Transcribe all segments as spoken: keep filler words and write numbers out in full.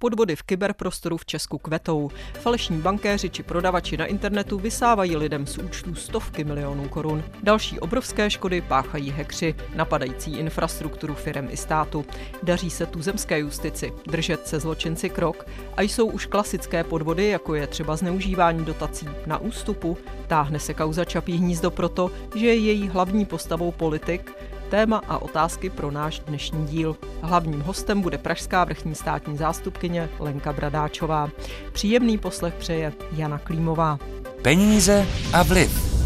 Podvody v kyberprostoru v Česku kvetou. Falešní bankéři či prodavači na internetu vysávají lidem z účtů stovky milionů korun. Další obrovské škody páchají hackři, napadající infrastrukturu firem i státu. Daří se tuzemské justici držet se zločinci krok a jsou už klasické podvody, jako je třeba zneužívání dotací na ústupu. Táhne se kauza Čapí hnízdo proto, že je její hlavní postavou politik. Téma a otázky pro náš dnešní díl. Hlavním hostem bude pražská vrchní státní zástupkyně Lenka Bradáčová. Příjemný poslech přeje Jana Klímová. Peníze a vliv.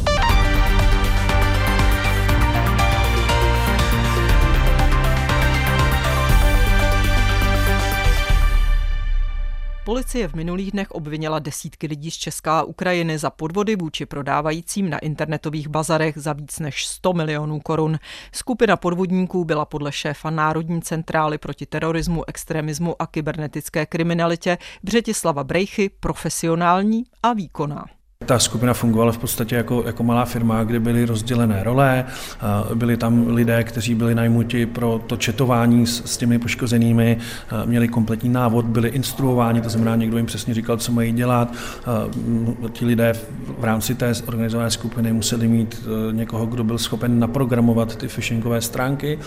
Policie v minulých dnech obvinila desítky lidí z Česka a Ukrajiny za podvody vůči prodávajícím na internetových bazarech za víc než sto milionů korun. Skupina podvodníků byla podle šéfa Národní centrály proti terorismu, extremismu a kybernetické kriminalitě Břetislava Brejchy profesionální a výkonná. Ta skupina fungovala v podstatě jako, jako malá firma, kde byly rozdělené role, byli tam lidé, kteří byli najmuti pro to četování s, s těmi poškozenými, měli kompletní návod, byli instruováni, to znamená, někdo jim přesně říkal, co mají dělat. Ti lidé v rámci té organizované skupiny museli mít někoho, kdo byl schopen naprogramovat ty phishingové stránky,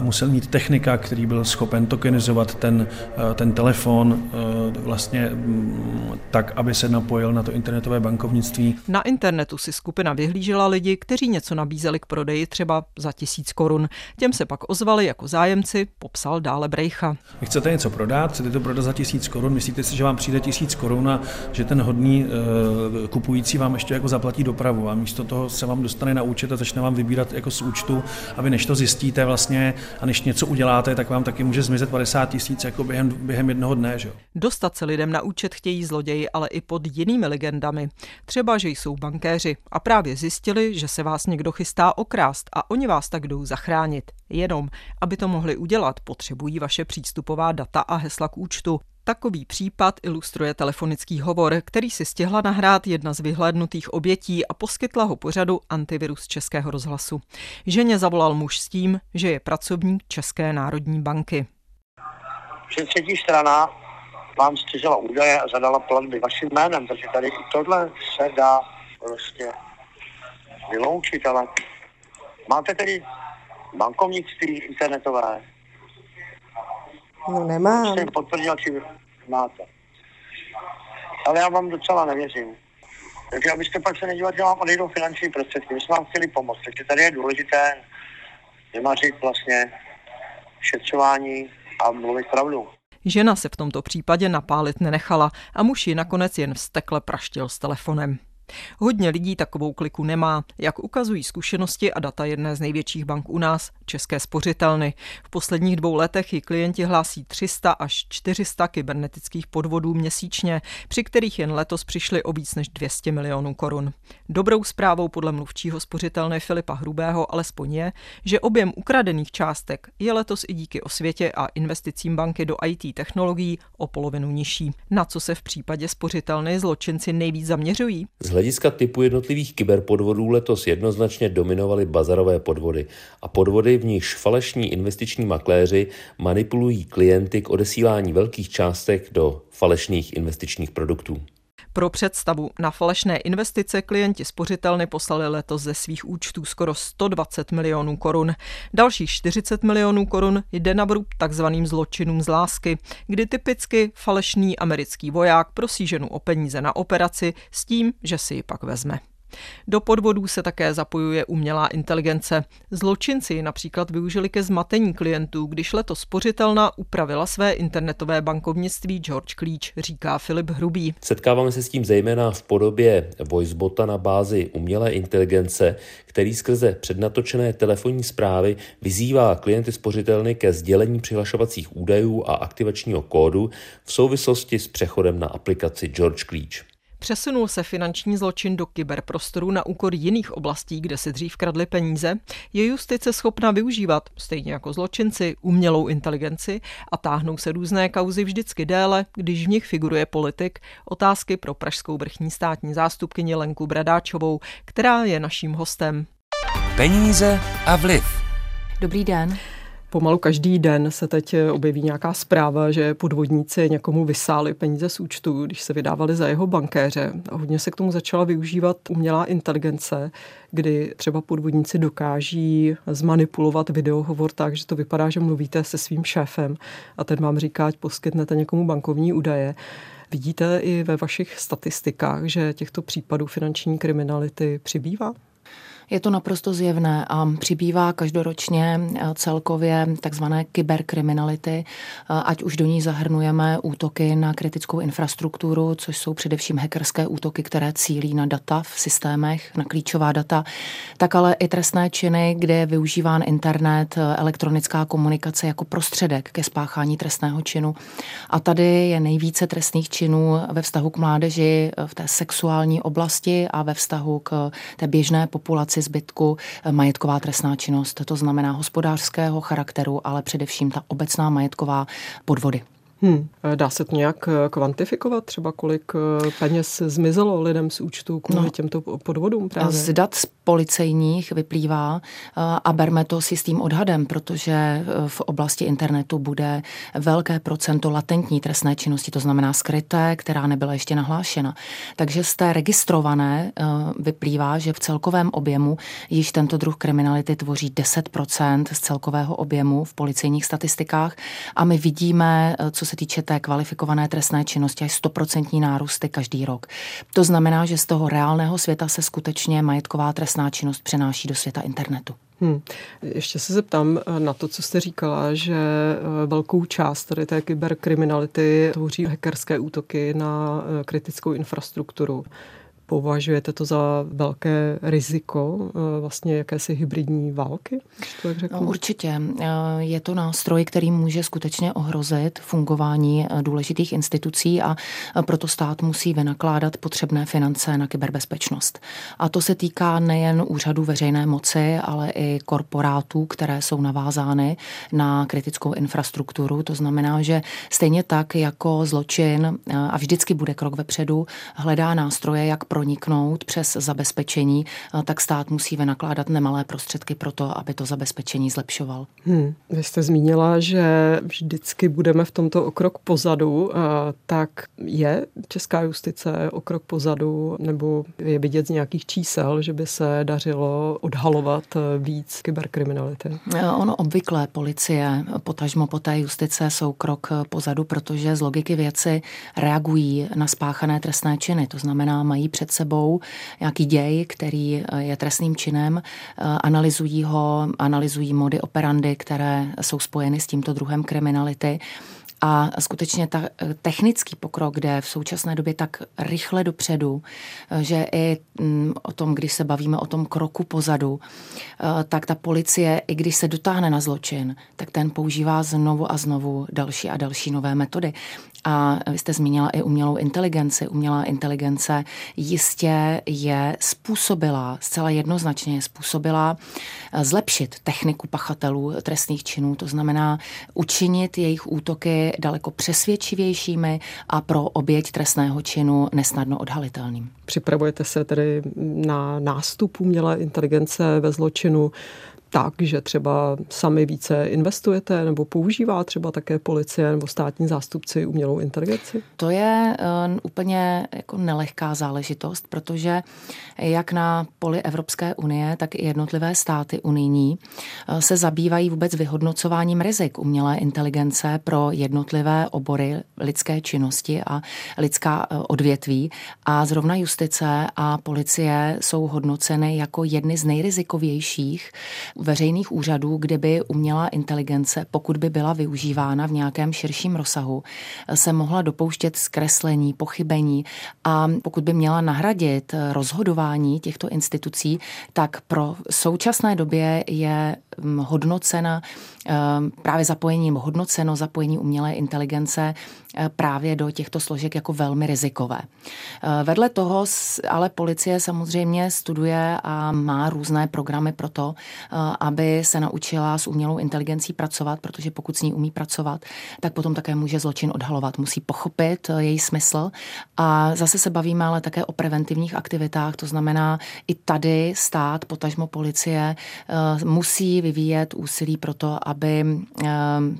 musel mít technika, který byl schopen tokenizovat ten, ten telefon vlastně tak, aby se napojil na to internetové bankovní. Na internetu si skupina vyhlížela lidi, kteří něco nabízeli k prodeji třeba za tisíc korun. Těm se pak ozvali jako zájemci, popsal dále Brejcha. Vy chcete něco prodat, chcete to prodat za tisíc korun, myslíte si, že vám přijde tisíc korun a že ten hodný e, kupující vám ještě jako zaplatí dopravu a místo toho se vám dostane na účet a začne vám vybírat jako z účtu, aby než to zjistíte vlastně a než něco uděláte, tak vám taky může zmizet padesát tisíc jako během, během jednoho dne. Že? Dostat se lidem na účet chtějí zloději, ale i pod jinými legendami. Třeba, že jsou bankéři a právě zjistili, že se vás někdo chystá okrást a oni vás tak jdou zachránit. Jenom, aby to mohli udělat, potřebují vaše přístupová data a hesla k účtu. Takový případ ilustruje telefonický hovor, který si stihla nahrát jedna z vyhlédnutých obětí a poskytla ho pořadu Antivirus Českého rozhlasu. Ženě zavolal muž s tím, že je pracovník České národní banky. Před třetí strana vám stěžela údaje a zadala platby vaším jménem, takže tady i tohle se dá prostě vyloučit, ale máte tedy bankovnictví internetové? No nemám. Jste potvrdil, či máte. Ale já vám docela nevěřím. Takže abyste pak se nedívali, že vám odejdou finanční prostředky, my jsme vám chtěli pomoct, takže tady je důležité nemařit vlastně šetřování a mluvit pravdu. Žena se v tomto případě napálit nenechala a muž ji nakonec jen vztekle praštil s telefonem. Hodně lidí takovou kliku nemá, jak ukazují zkušenosti a data jedné z největších bank u nás, České spořitelny. V posledních dvou letech ji klienti hlásí tři sta až čtyři sta kybernetických podvodů měsíčně, při kterých jen letos přišli o víc než dvě stě milionů korun. Dobrou zprávou podle mluvčího spořitelny Filipa Hrubého alespoň je, že objem ukradených částek je letos i díky osvětě a investicím banky do í té technologií o polovinu nižší. Na co se v případě spořitelny zločinci nejvíc zaměřují? Z hlediska typu jednotlivých kyberpodvodů letos jednoznačně dominovaly bazarové podvody a podvody, v nichž falešní investiční makléři manipulují klienty k odesílání velkých částek do falešných investičních produktů. Pro představu, na falešné investice klienti spořitelny poslali letos ze svých účtů skoro sto dvacet milionů korun. Dalších čtyřicet milionů korun jde na vrub takzvaným zločinům z lásky, kdy typicky falešný americký voják prosí ženu o peníze na operaci s tím, že si ji pak vezme. Do podvodů se také zapojuje umělá inteligence. Zločinci například využili ke zmatení klientů, když letos spořitelna upravila své internetové bankovnictví George Klíč, říká Filip Hrubý. Setkáváme se s tím zejména v podobě voicebota na bázi umělé inteligence, který skrze přednatočené telefonní zprávy vyzývá klienty spořitelny ke sdělení přihlašovacích údajů a aktivačního kódu v souvislosti s přechodem na aplikaci George Klíč. Přesunul se finanční zločin do kyberprostoru na úkor jiných oblastí, kde se dřív kradly peníze? Je justice schopna využívat, stejně jako zločinci, umělou inteligenci a táhnou se různé kauzy vždycky déle, když v nich figuruje politik? Otázky pro pražskou vrchní státní zástupkyni Lenku Bradáčovou, která je naším hostem. Peníze a vliv. Dobrý den. pomalu každý den se teď objeví nějaká zpráva, že podvodníci někomu vysáli peníze z účtu, když se vydávali za jeho bankéře. A hodně se k tomu začala využívat umělá inteligence, kdy třeba podvodníci dokáží zmanipulovat videohovor tak, že to vypadá, že mluvíte se svým šéfem a ten vám říká, ať poskytnete někomu bankovní údaje. Vidíte i ve vašich statistikách, že těchto případů finanční kriminality přibývá? Je to naprosto zjevné a přibývá každoročně celkově takzvané kyberkriminality, ať už do ní zahrnujeme útoky na kritickou infrastrukturu, což jsou především hackerské útoky, které cílí na data v systémech, na klíčová data, tak ale i trestné činy, kde je využíván internet, elektronická komunikace jako prostředek ke spáchání trestného činu. A tady je nejvíce trestných činů ve vztahu k mládeži v té sexuální oblasti a ve vztahu k té běžné populaci zbytku majetková trestná činnost, to znamená hospodářského charakteru, ale především ta obecná majetková podvody. Hmm. Dá se to nějak kvantifikovat? Třeba kolik peněz zmizelo lidem z účtu kvůli no. těmto podvodům? Právě? Z dat z policejních vyplývá a berme to si s tím odhadem, protože v oblasti internetu bude velké procento latentní trestné činnosti, to znamená skryté, která nebyla ještě nahlášena. Takže z té registrované vyplývá, že v celkovém objemu již tento druh kriminality tvoří deset procent z celkového objemu v policejních statistikách a my vidíme, co se se týče té kvalifikované trestné činnosti, až sto procent nárůsty každý rok. To znamená, že z toho reálného světa se skutečně majetková trestná činnost přenáší do světa internetu. Hmm. Ještě se zeptám na to, co jste říkala, že velkou část tady té kyberkriminality tvoří hackerské útoky na kritickou infrastrukturu. Považujete to za velké riziko vlastně jakési hybridní války? No, určitě. Je to nástroj, který může skutečně ohrozit fungování důležitých institucí a proto stát musí vynakládat potřebné finance na kyberbezpečnost. A to se týká nejen úřadů veřejné moci, ale i korporátů, které jsou navázány na kritickou infrastrukturu. To znamená, že stejně tak jako zločin a vždycky bude krok vepředu, hledá nástroje, jak pro proniknout přes zabezpečení, tak stát musí vynakládat nemalé prostředky pro to, aby to zabezpečení zlepšoval. Hmm. Vy jste zmínila, že vždycky budeme v tomto o krok pozadu, tak je česká justice o krok pozadu, nebo je vidět z nějakých čísel, že by se dařilo odhalovat víc kyberkriminality? Ono obvykle policie, potažmo poté justice, jsou krok pozadu, protože z logiky věci reagují na spáchané trestné činy, to znamená mají před sebou nějaký děj, který je trestným činem, analyzují ho, analyzují mody operandy, které jsou spojeny s tímto druhem kriminality. A skutečně ta technický pokrok jde v současné době tak rychle dopředu, že i o tom, když se bavíme o tom kroku pozadu, tak ta policie, i když se dotáhne na zločin, tak ten používá znovu a znovu další a další nové metody. A vy jste zmínila i umělou inteligenci. Umělá inteligence jistě je způsobila, zcela jednoznačně způsobila zlepšit techniku pachatelů trestných činů, to znamená učinit jejich útoky daleko přesvědčivějšími a pro oběť trestného činu nesnadno odhalitelným. Připravujete se tedy na nástup umělé inteligence ve zločinu tak, že třeba sami více investujete nebo používá třeba také policie nebo státní zástupci umělou inteligenci? To je uh, úplně jako nelehká záležitost, protože jak na poli Evropské unie, tak i jednotlivé státy unijní uh, se zabývají vůbec vyhodnocováním rizik umělé inteligence pro jednotlivé obory lidské činnosti a lidská uh, odvětví. A zrovna justice a policie jsou hodnoceny jako jedny z nejrizikovějších veřejných úřadů, kde by umělá inteligence, pokud by byla využívána v nějakém širším rozsahu, se mohla dopouštět zkreslení, pochybení a pokud by měla nahradit rozhodování těchto institucí, tak pro současné době je hodnocena právě zapojením, hodnoceno zapojení umělé inteligence právě do těchto složek jako velmi rizikové. Vedle toho ale policie samozřejmě studuje a má různé programy pro to, aby se naučila s umělou inteligencí pracovat, protože pokud s ní umí pracovat, tak potom také může zločin odhalovat. Musí pochopit její smysl a zase se bavíme ale také o preventivních aktivitách, to znamená i tady stát, potažmo policie, musí snaží vyvíjet úsilí pro to, aby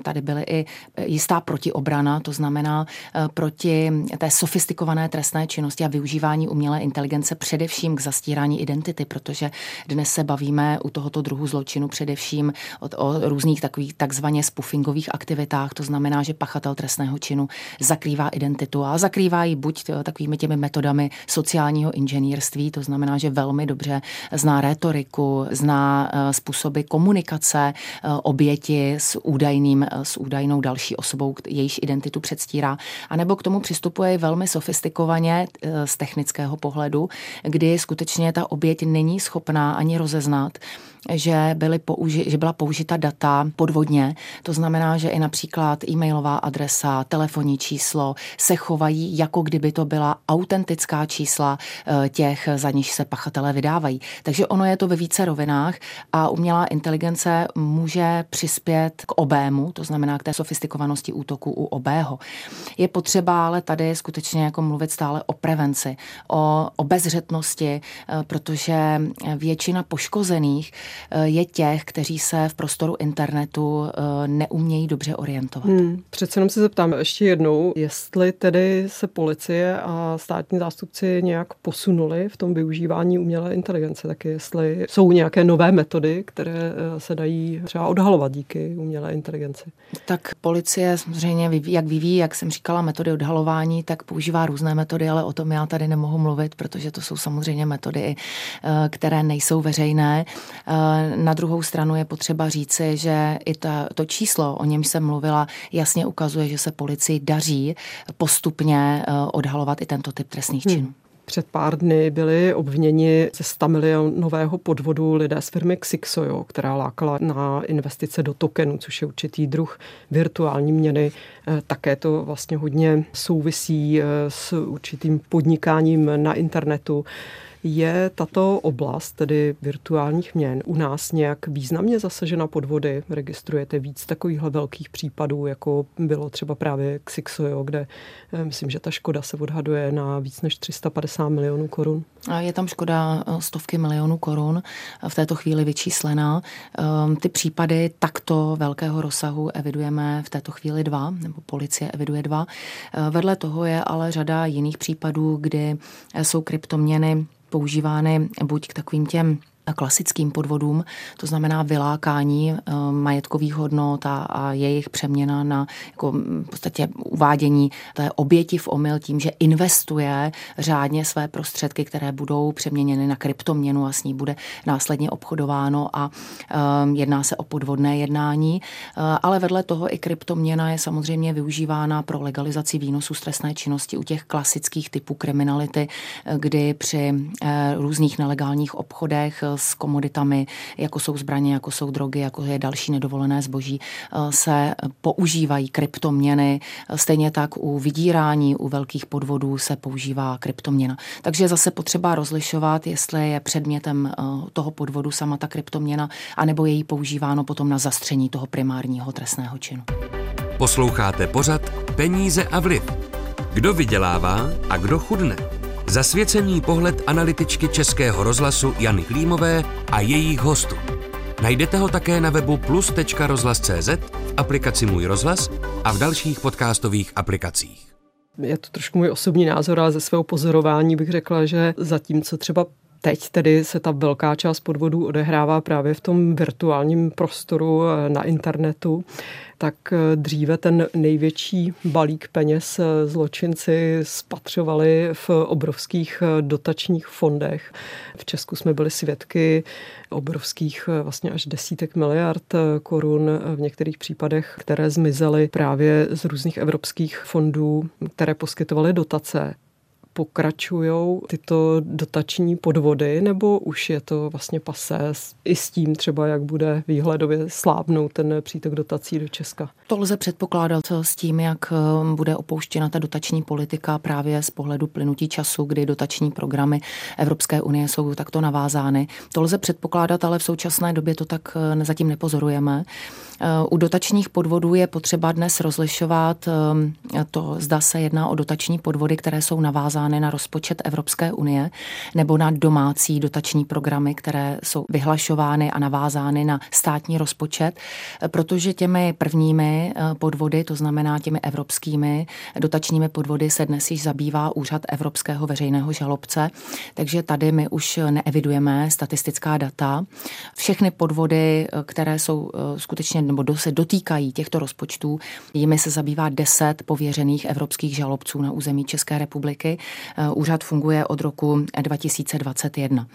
tady byly i jistá protiobrana, to znamená proti té sofistikované trestné činnosti a využívání umělé inteligence především k zastírání identity, protože dnes se bavíme u tohoto druhu zločinu především o, o různých takových takzvaně spoofingových aktivitách, to znamená, že pachatel trestného činu zakrývá identitu a zakrývá ji buď takovými těmi metodami sociálního inženýrství, to znamená, že velmi dobře zná rétoriku, zná způsoby komunikace oběti s údajným, s údajnou další osobou, jejíž identitu předstírá, anebo k tomu přistupuje velmi sofistikovaně z technického pohledu, kdy skutečně ta oběť není schopná ani rozeznat, že, byly použi- že byla použita data podvodně. To znamená, že i například e-mailová adresa, telefonní číslo se chovají, jako kdyby to byla autentická čísla těch, za níž se pachatelé vydávají. Takže ono je to ve více rovinách a umělá inteligence může přispět k obému, to znamená k té sofistikovanosti útoku u obého. Je potřeba ale tady skutečně jako mluvit stále o prevenci, o obezřetnosti, protože většina poškozených je těch, kteří se v prostoru internetu neumějí dobře orientovat. Hmm, přece jenom se zeptám ještě jednou, jestli tedy se policie a státní zástupci nějak posunuli v tom využívání umělé inteligence, taky jestli jsou nějaké nové metody, které se dají třeba odhalovat díky umělé inteligenci. Tak policie samozřejmě, jak vyvíjí, jak jsem říkala, metody odhalování, tak používá různé metody, ale o tom já tady nemohu mluvit, protože to jsou samozřejmě metody, které nejsou veřejné. Na druhou stranu je potřeba říci, že i ta, to číslo, o něm jsem mluvila, jasně ukazuje, že se policii daří postupně odhalovat i tento typ trestných činů. Hmm. Před pár dny byli obviněni ze stamilionového podvodu lidé z firmy Xixojo, která lákala na investice do tokenů, což je určitý druh virtuální měny. Také to vlastně hodně souvisí s určitým podnikáním na internetu. Je tato oblast, tedy virtuálních měn, u nás nějak významně zasažena podvody? Registrujete víc takovýchhle velkých případů, jako bylo třeba právě Xixojo, kde myslím, že ta škoda se odhaduje na víc než tři sta padesát milionů korun? Je tam škoda stovky milionů korun v této chvíli vyčíslená. Ty případy takto velkého rozsahu evidujeme v této chvíli dva, nebo policie eviduje dva. Vedle toho je ale řada jiných případů, kdy jsou kryptoměny používány buď k takovým těm klasickým podvodům, to znamená vylákání majetkových hodnot a, a jejich přeměna na jako v podstatě uvádění té oběti v omyl tím, že investuje řádně své prostředky, které budou přeměněny na kryptoměnu a s ní bude následně obchodováno a um, jedná se o podvodné jednání. Uh, ale vedle toho i kryptoměna je samozřejmě využívána pro legalizaci výnosů z trestné činnosti u těch klasických typů kriminality, kdy při uh, různých nelegálních obchodech s komoditami, jako jsou zbraně, jako jsou drogy, jako je další nedovolené zboží, se používají kryptoměny. Stejně tak u vydírání, u velkých podvodů se používá kryptoměna. Takže zase potřeba rozlišovat, jestli je předmětem toho podvodu sama ta kryptoměna, anebo je jí používáno potom na zastření toho primárního trestného činu. Posloucháte pořad Peníze a vliv. Kdo vydělává a kdo chudne? Zasvěcený pohled analytičky Českého rozhlasu Jany Klímové a jejich hostů. Najdete ho také na webu plus tečka rozhlas tečka cé zet, v aplikaci Můj rozhlas a v dalších podcastových aplikacích. Je to trošku můj osobní názor, ale ze svého pozorování bych řekla, že zatímco třeba teď tedy se ta velká část podvodů odehrává právě v tom virtuálním prostoru na internetu, tak dříve ten největší balík peněz zločinci spatřovali v obrovských dotačních fondech. V Česku jsme byli svědky obrovských vlastně až desítek miliard korun v některých případech, které zmizely právě z různých evropských fondů, které poskytovaly dotace. Pokračujou tyto dotační podvody, nebo už je to vlastně pasé i s tím třeba, jak bude výhledově slábnout ten přítok dotací do Česka? To lze předpokládat s tím, jak bude opouštěna ta dotační politika právě z pohledu plynutí času, kdy dotační programy Evropské unie jsou takto navázány. To lze předpokládat, ale v současné době to tak zatím nepozorujeme. U dotačních podvodů je potřeba dnes rozlišovat to, zda se jedná o dotační podvody, které jsou navázány navázány na rozpočet Evropské unie nebo na domácí dotační programy, které jsou vyhlašovány a navázány na státní rozpočet, protože těmi prvními podvody, to znamená těmi evropskými dotačními podvody, se dnes již zabývá Úřad Evropského veřejného žalobce, takže tady my už neevidujeme statistická data. Všechny podvody, které jsou skutečně nebo se dotýkají těchto rozpočtů, jimi se zabývá deset pověřených evropských žalobců na území České republiky. Úřad funguje od roku dva tisíce dvacet jedna.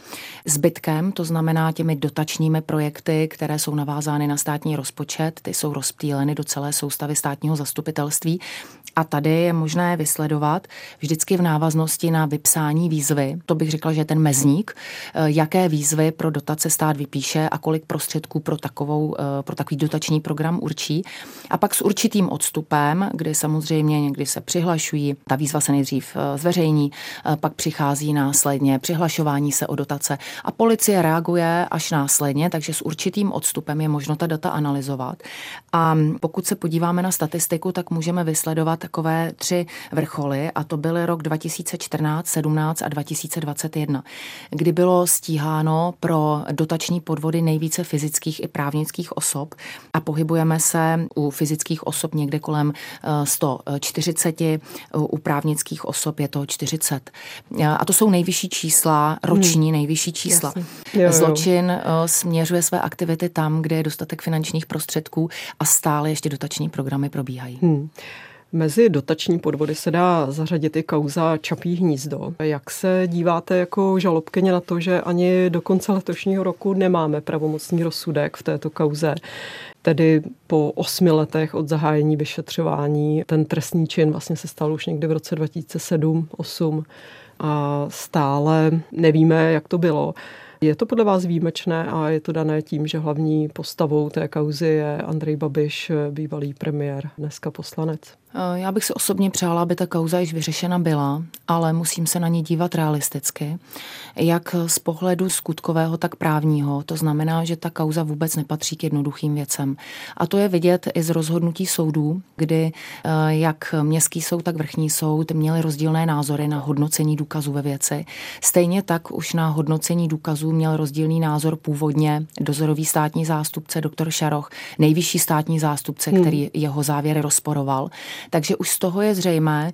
Zbytkem, to znamená těmi dotačními projekty, které jsou navázány na státní rozpočet, ty jsou rozptýleny do celé soustavy státního zastupitelství a tady je možné vysledovat vždycky v návaznosti na vypsání výzvy, to bych řekla, že je ten mezník, jaké výzvy pro dotace stát vypíše a kolik prostředků pro, takovou, pro takový dotační program určí. A pak s určitým odstupem, kdy samozřejmě někdy se přihlašují, ta výzva se nejdřív zveřejní, pak přichází následně přihlašování se o dotace a policie reaguje až následně, takže s určitým odstupem je možno ta data analyzovat. A pokud se podíváme na statistiku, tak můžeme vysledovat takové tři vrcholy a to byly rok dva tisíce čtrnáct, sedmnáct a dva tisíce dvacet jedna, kdy bylo stíháno pro dotační podvody nejvíce fyzických i právnických osob a pohybujeme se u fyzických osob někde kolem sto čtyřicet, u právnických osob je to čtyřicet. A to jsou nejvyšší čísla, roční hmm. nejvyšší čísla. Jo, jo. Zločin směřuje své aktivity tam, kde je dostatek finančních prostředků a stále ještě dotační programy probíhají. Hmm. Mezi dotační podvody se dá zařadit i kauza Čapí hnízdo. Jak se díváte jako žalobkyně na to, že ani do konce letošního roku nemáme pravomocný rozsudek v této kauze? Tedy po osmi letech od zahájení vyšetřování ten trestný čin vlastně se stal už někdy v roce dva tisíce sedm osm a stále nevíme, jak to bylo. Je to podle vás výjimečné a je to dané tím, že hlavní postavou té kauzy je Andrej Babiš, bývalý premiér, dneska poslanec? Já bych si osobně přála, aby ta kauza již vyřešena byla, ale musím se na ní dívat realisticky, jak z pohledu skutkového, tak právního. To znamená, že ta kauza vůbec nepatří k jednoduchým věcem. A to je vidět i z rozhodnutí soudů, kdy jak městský soud, tak vrchní soud měli rozdílné názory na hodnocení důkazů ve věci. Stejně tak už na hodnocení důkazů měl rozdílný názor původně dozorový státní zástupce doktor Šaroch, nejvyšší státní zástupce, hmm. který jeho závěry rozporoval. Takže už z toho je zřejmé,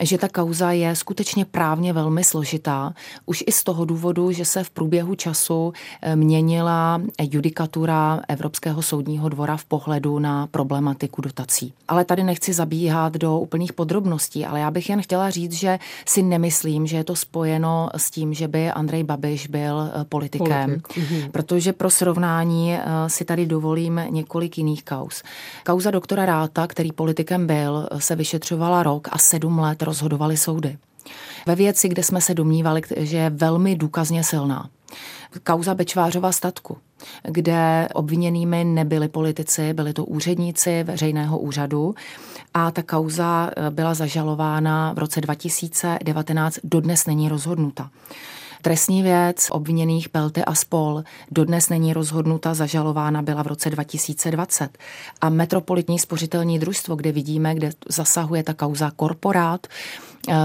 že ta kauza je skutečně právně velmi složitá. Už i z toho důvodu, že se v průběhu času měnila judikatura Evropského soudního dvora v pohledu na problematiku dotací. Ale tady nechci zabíhat do úplných podrobností, ale já bych jen chtěla říct, že si nemyslím, že je to spojeno s tím, že by Andrej Babiš byl politikem. Politik. Protože pro srovnání si tady dovolím několik jiných kauz. Kauza doktora Ratha, který politikem byl, se vyšetřovala rok a sedm let rozhodovaly soudy. Ve věci, kde jsme se domnívali, že je velmi důkazně silná. Kauza Bečvářova statku, kde obviněnými nebyli politici, byli to úředníci veřejného úřadu a ta kauza byla zažalována v roce dva tisíce devatenáct, dodnes není rozhodnuta. Trestní věc obviněných Pelty a spol dodnes není rozhodnuta, zažalována byla v roce dva tisíce dvacet. A metropolitní spořitelní družstvo, kde vidíme, kde zasahuje ta kauza korporát,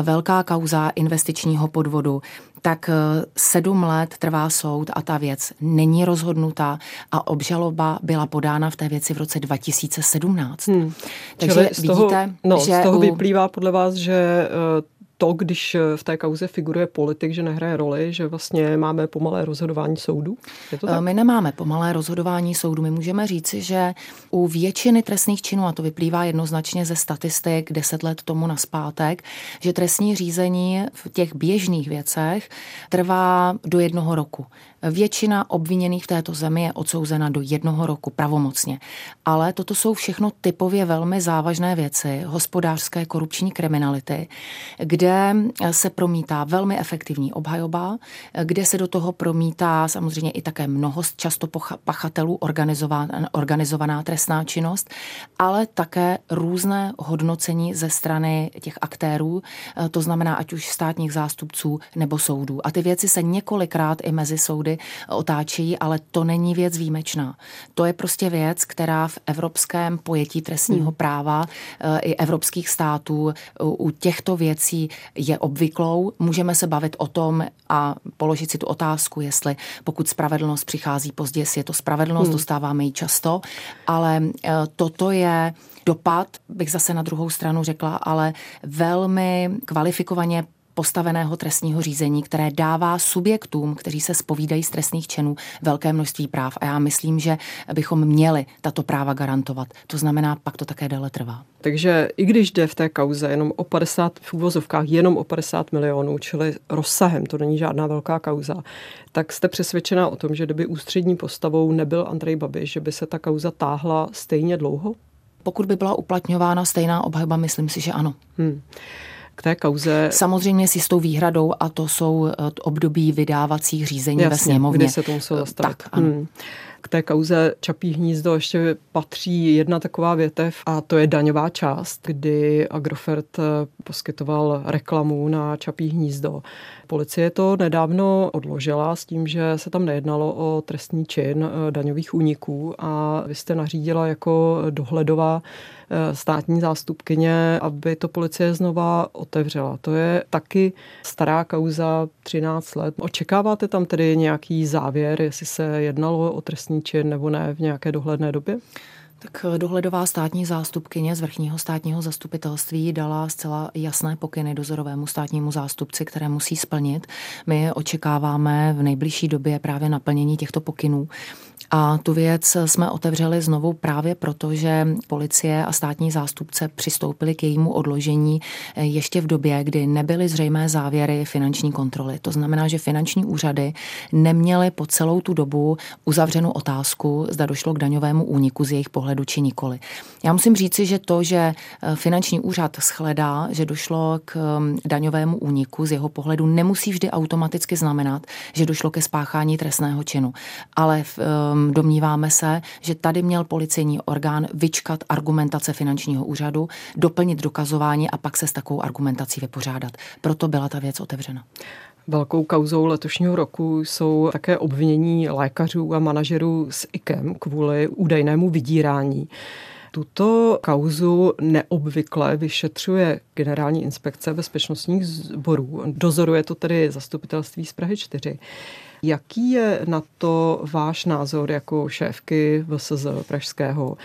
velká kauza investičního podvodu, tak sedm let trvá soud a ta věc není rozhodnutá a obžaloba byla podána v té věci v roce dva tisíce sedmnáct. Hmm. Takže z toho, vidíte, no, že z toho vyplývá podle vás, že to, když v té kauze figuruje politik, že nehraje roli, že vlastně máme pomalé rozhodování soudu? Je to tak? My nemáme pomalé rozhodování soudu. My můžeme říci, že u většiny trestných činů, a to vyplývá jednoznačně ze statistik deset let tomu naspátek, že trestní řízení v těch běžných věcech trvá do jednoho roku. Většina obviněných v této zemi je odsouzena do jednoho roku pravomocně. Ale toto jsou všechno typově velmi závažné věci hospodářské korupční kriminality, kde se promítá velmi efektivní obhajoba, kde se do toho promítá samozřejmě i také mnoho často pachatelů organizovaná, organizovaná trestná činnost, ale také různé hodnocení ze strany těch aktérů, to znamená ať už státních zástupců nebo soudů. A ty věci se několikrát i mezi soudy otáčejí, ale to není věc výjimečná. To je prostě věc, která v evropském pojetí trestního práva i evropských států u těchto věcí je obvyklou. Můžeme se bavit o tom a položit si tu otázku, jestli pokud spravedlnost přichází později, je to spravedlnost, hmm. dostáváme ji často, ale toto je dopad, bych zase na druhou stranu řekla, ale velmi kvalifikovaně postaveného trestního řízení, které dává subjektům, kteří se zpovídají z trestných činů, velké množství práv. A já myslím, že bychom měli tato práva garantovat. To znamená, pak to také déle trvá. Takže i když jde v té kauze jenom o padesát, v úvozovkách jenom o padesát milionů, čili rozsahem, to není žádná velká kauza, tak jste přesvědčená o tom, že kdyby ústřední postavou nebyl Andrej Babiš, že by se ta kauza táhla stejně dlouho? Pokud by byla uplatňována stejná obhajba, myslím si, že ano. Hmm. K té kauze. Samozřejmě s jistou výhradou, a to jsou období vydávacích řízení. Jasně, ve sněmovně. Kde se to muselo zastavit. Tak, ano. Hmm. K té kauze Čapí hnízdo ještě patří jedna taková větev, a to je daňová část, kdy Agrofert poskytoval reklamu na Čapí hnízdo. Policie to nedávno odložila s tím, že se tam nejednalo o trestný čin daňových úniků, a vy jste nařídila jako dohledová státní zástupkyně, aby to policie znova otevřela. To je taky stará kauza, třináct let. Očekáváte tam tedy nějaký závěr, jestli se jednalo o trestný čin nebo ne v nějaké dohledné době? Tak dohledová státní zástupkyně z Vrchního státního zastupitelství dala zcela jasné pokyny dozorovému státnímu zástupci, které musí splnit. My očekáváme v nejbližší době právě naplnění těchto pokynů. A tu věc jsme otevřeli znovu právě proto, že policie a státní zástupce přistoupili k jejímu odložení ještě v době, kdy nebyly zřejmé závěry finanční kontroly. To znamená, že finanční úřady neměly po celou tu dobu uzavřenou otázku, zda došlo k daňovému úniku z jejich pohledu či nikoli. Já musím říci, že to, že finanční úřad shledá, že došlo k daňovému úniku z jeho pohledu, nemusí vždy automaticky znamenat, že došlo ke spáchání trestného činu. Ale v domníváme se, že tady měl policejní orgán vyčkat argumentace finančního úřadu, doplnit dokazování a pak se s takovou argumentací vypořádat. Proto byla ta věc otevřena. Velkou kauzou letošního roku jsou také obvinění lékařů a manažerů s IKEM kvůli údajnému vydírání. Tuto kauzu neobvykle vyšetřuje Generální inspekce bezpečnostních sborů. Dozoruje to tedy zastupitelství z Prahy čtyři. Jaký je na to váš názor jako šéfky V S Z pražského,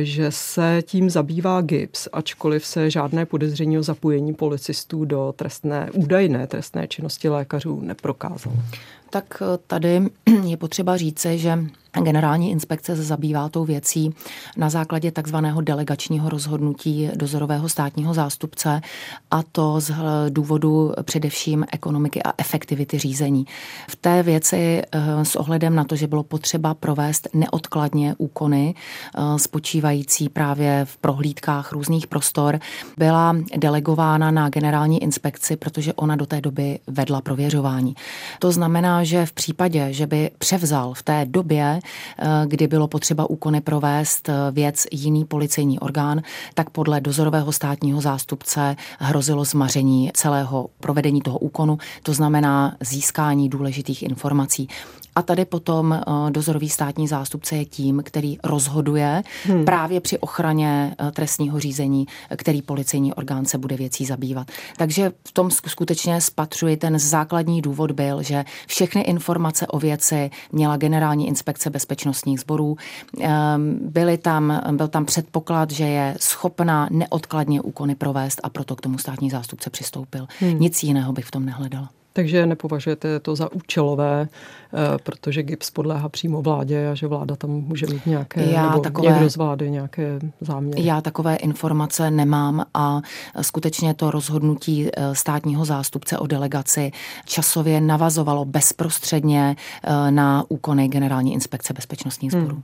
že se tím zabývá G I B S, ačkoliv se žádné podezření o zapojení policistů do trestné, údajné trestné činnosti lékařů neprokázalo? Tak tady je potřeba říci, že Generální inspekce se zabývá tou věcí na základě takzvaného delegačního rozhodnutí dozorového státního zástupce, a to z důvodu především ekonomiky a efektivity řízení. V té věci s ohledem na to, že bylo potřeba provést neodkladně úkony spočívající právě v prohlídkách různých prostor, byla delegována na Generální inspekci, protože ona do té doby vedla prověřování. To znamená, že v případě, že by převzal v té době, kdy bylo potřeba úkony provést, věc jiný policejní orgán, tak podle dozorového státního zástupce hrozilo zmaření celého provedení toho úkonu, to znamená získání důležitých informací. A tady potom dozorový státní zástupce je tím, který rozhoduje hmm. právě při ochraně trestního řízení, který policejní orgán se bude věcí zabývat. Takže v tom skutečně spatřuji ten základní důvod byl, že všechny informace o věci měla Generální inspekce bezpečnostních sborů. Byly tam, byl tam předpoklad, že je schopná neodkladně úkony provést, a proto k tomu státní zástupce přistoupil. Hmm. Nic jiného bych v tom nehledala. Takže nepovažujete to za účelové, protože G I B S podléhá přímo vládě a že vláda tam může mít nějaké, já nebo takové, někdo z vlády nějaké záměry. Já takové informace nemám a skutečně to rozhodnutí státního zástupce o delegaci časově navazovalo bezprostředně na úkony Generální inspekce bezpečnostních sborů. Hmm.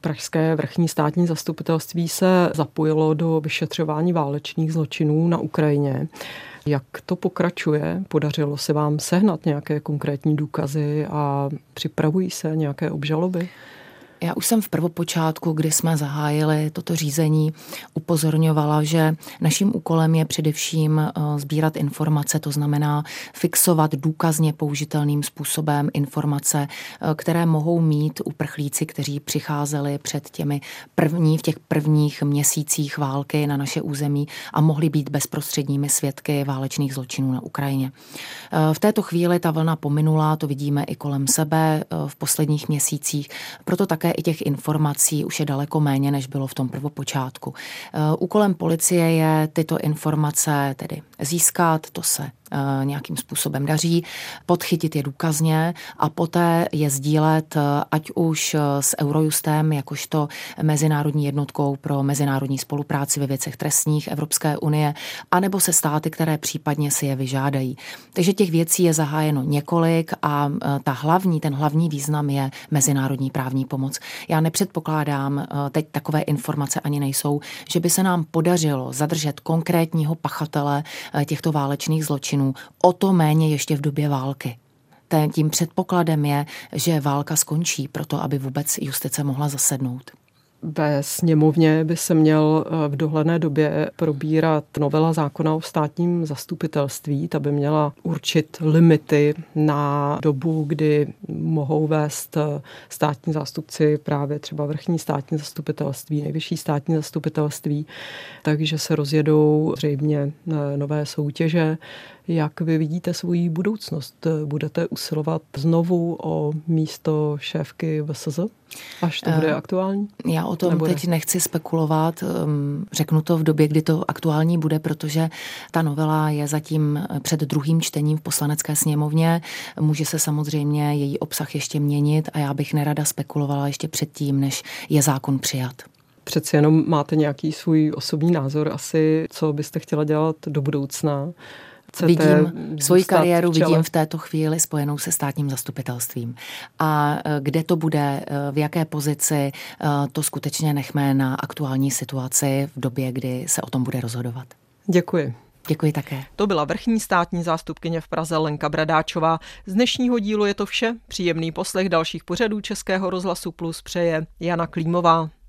Pražské vrchní státní zastupitelství se zapojilo do vyšetřování válečných zločinů na Ukrajině. Jak to pokračuje? Podařilo se vám sehnat nějaké konkrétní důkazy a připravují se nějaké obžaloby? Já už jsem v prvopočátku, kdy jsme zahájili toto řízení, upozorňovala, že naším úkolem je především sbírat informace, to znamená fixovat důkazně použitelným způsobem informace, které mohou mít uprchlíci, kteří přicházeli před těmi první, v těch prvních měsících války na naše území a mohli být bezprostředními svědky válečných zločinů na Ukrajině. V této chvíli ta vlna pominula, to vidíme i kolem sebe v posledních měsících, proto také i těch informací už je daleko méně, než bylo v tom prvopočátku. Úkolem policie je tyto informace tedy získat, to se nějakým způsobem daří, podchytit je důkazně a poté je sdílet ať už s Eurojustem, jakožto mezinárodní jednotkou pro mezinárodní spolupráci ve věcech trestních Evropské unie, anebo se státy, které případně si je vyžádají. Takže těch věcí je zahájeno několik a ta hlavní, ten hlavní význam je mezinárodní právní pomoc. Já nepředpokládám, teď takové informace ani nejsou, že by se nám podařilo zadržet konkrétního pachatele těchto válečných zločinů, o to méně ještě v době války. Tím předpokladem je, že válka skončí proto, aby vůbec justice mohla zasednout. Ve sněmovně by se měl v dohledné době probírat novela zákona o státním zastupitelství. Ta by měla určit limity na dobu, kdy mohou vést státní zástupci právě třeba vrchní státní zastupitelství, nejvyšší státní zastupitelství. Takže se rozjedou zřejmě nové soutěže. Jak vy vidíte svou budoucnost? Budete usilovat znovu o místo šéfky V S Z? Až to bude aktuální? Já o tom Nebude. Teď nechci spekulovat. Řeknu to v době, kdy to aktuální bude, protože ta novela je zatím před druhým čtením v Poslanecké sněmovně. Může se samozřejmě její obsah ještě měnit a já bych nerada spekulovala ještě předtím, než je zákon přijat. Přeci jenom máte nějaký svůj osobní názor asi, co byste chtěla dělat do budoucna? Vidím svoji kariéru, vidím v této chvíli spojenou se státním zastupitelstvím. A kde to bude, v jaké pozici, to skutečně nechme na aktuální situaci v době, kdy se o tom bude rozhodovat. Děkuji. Děkuji také. To byla vrchní státní zástupkyně v Praze Lenka Bradáčová. Z dnešního dílu je to vše. Příjemný poslech dalších pořadů Českého rozhlasu Plus přeje Jana Klímová.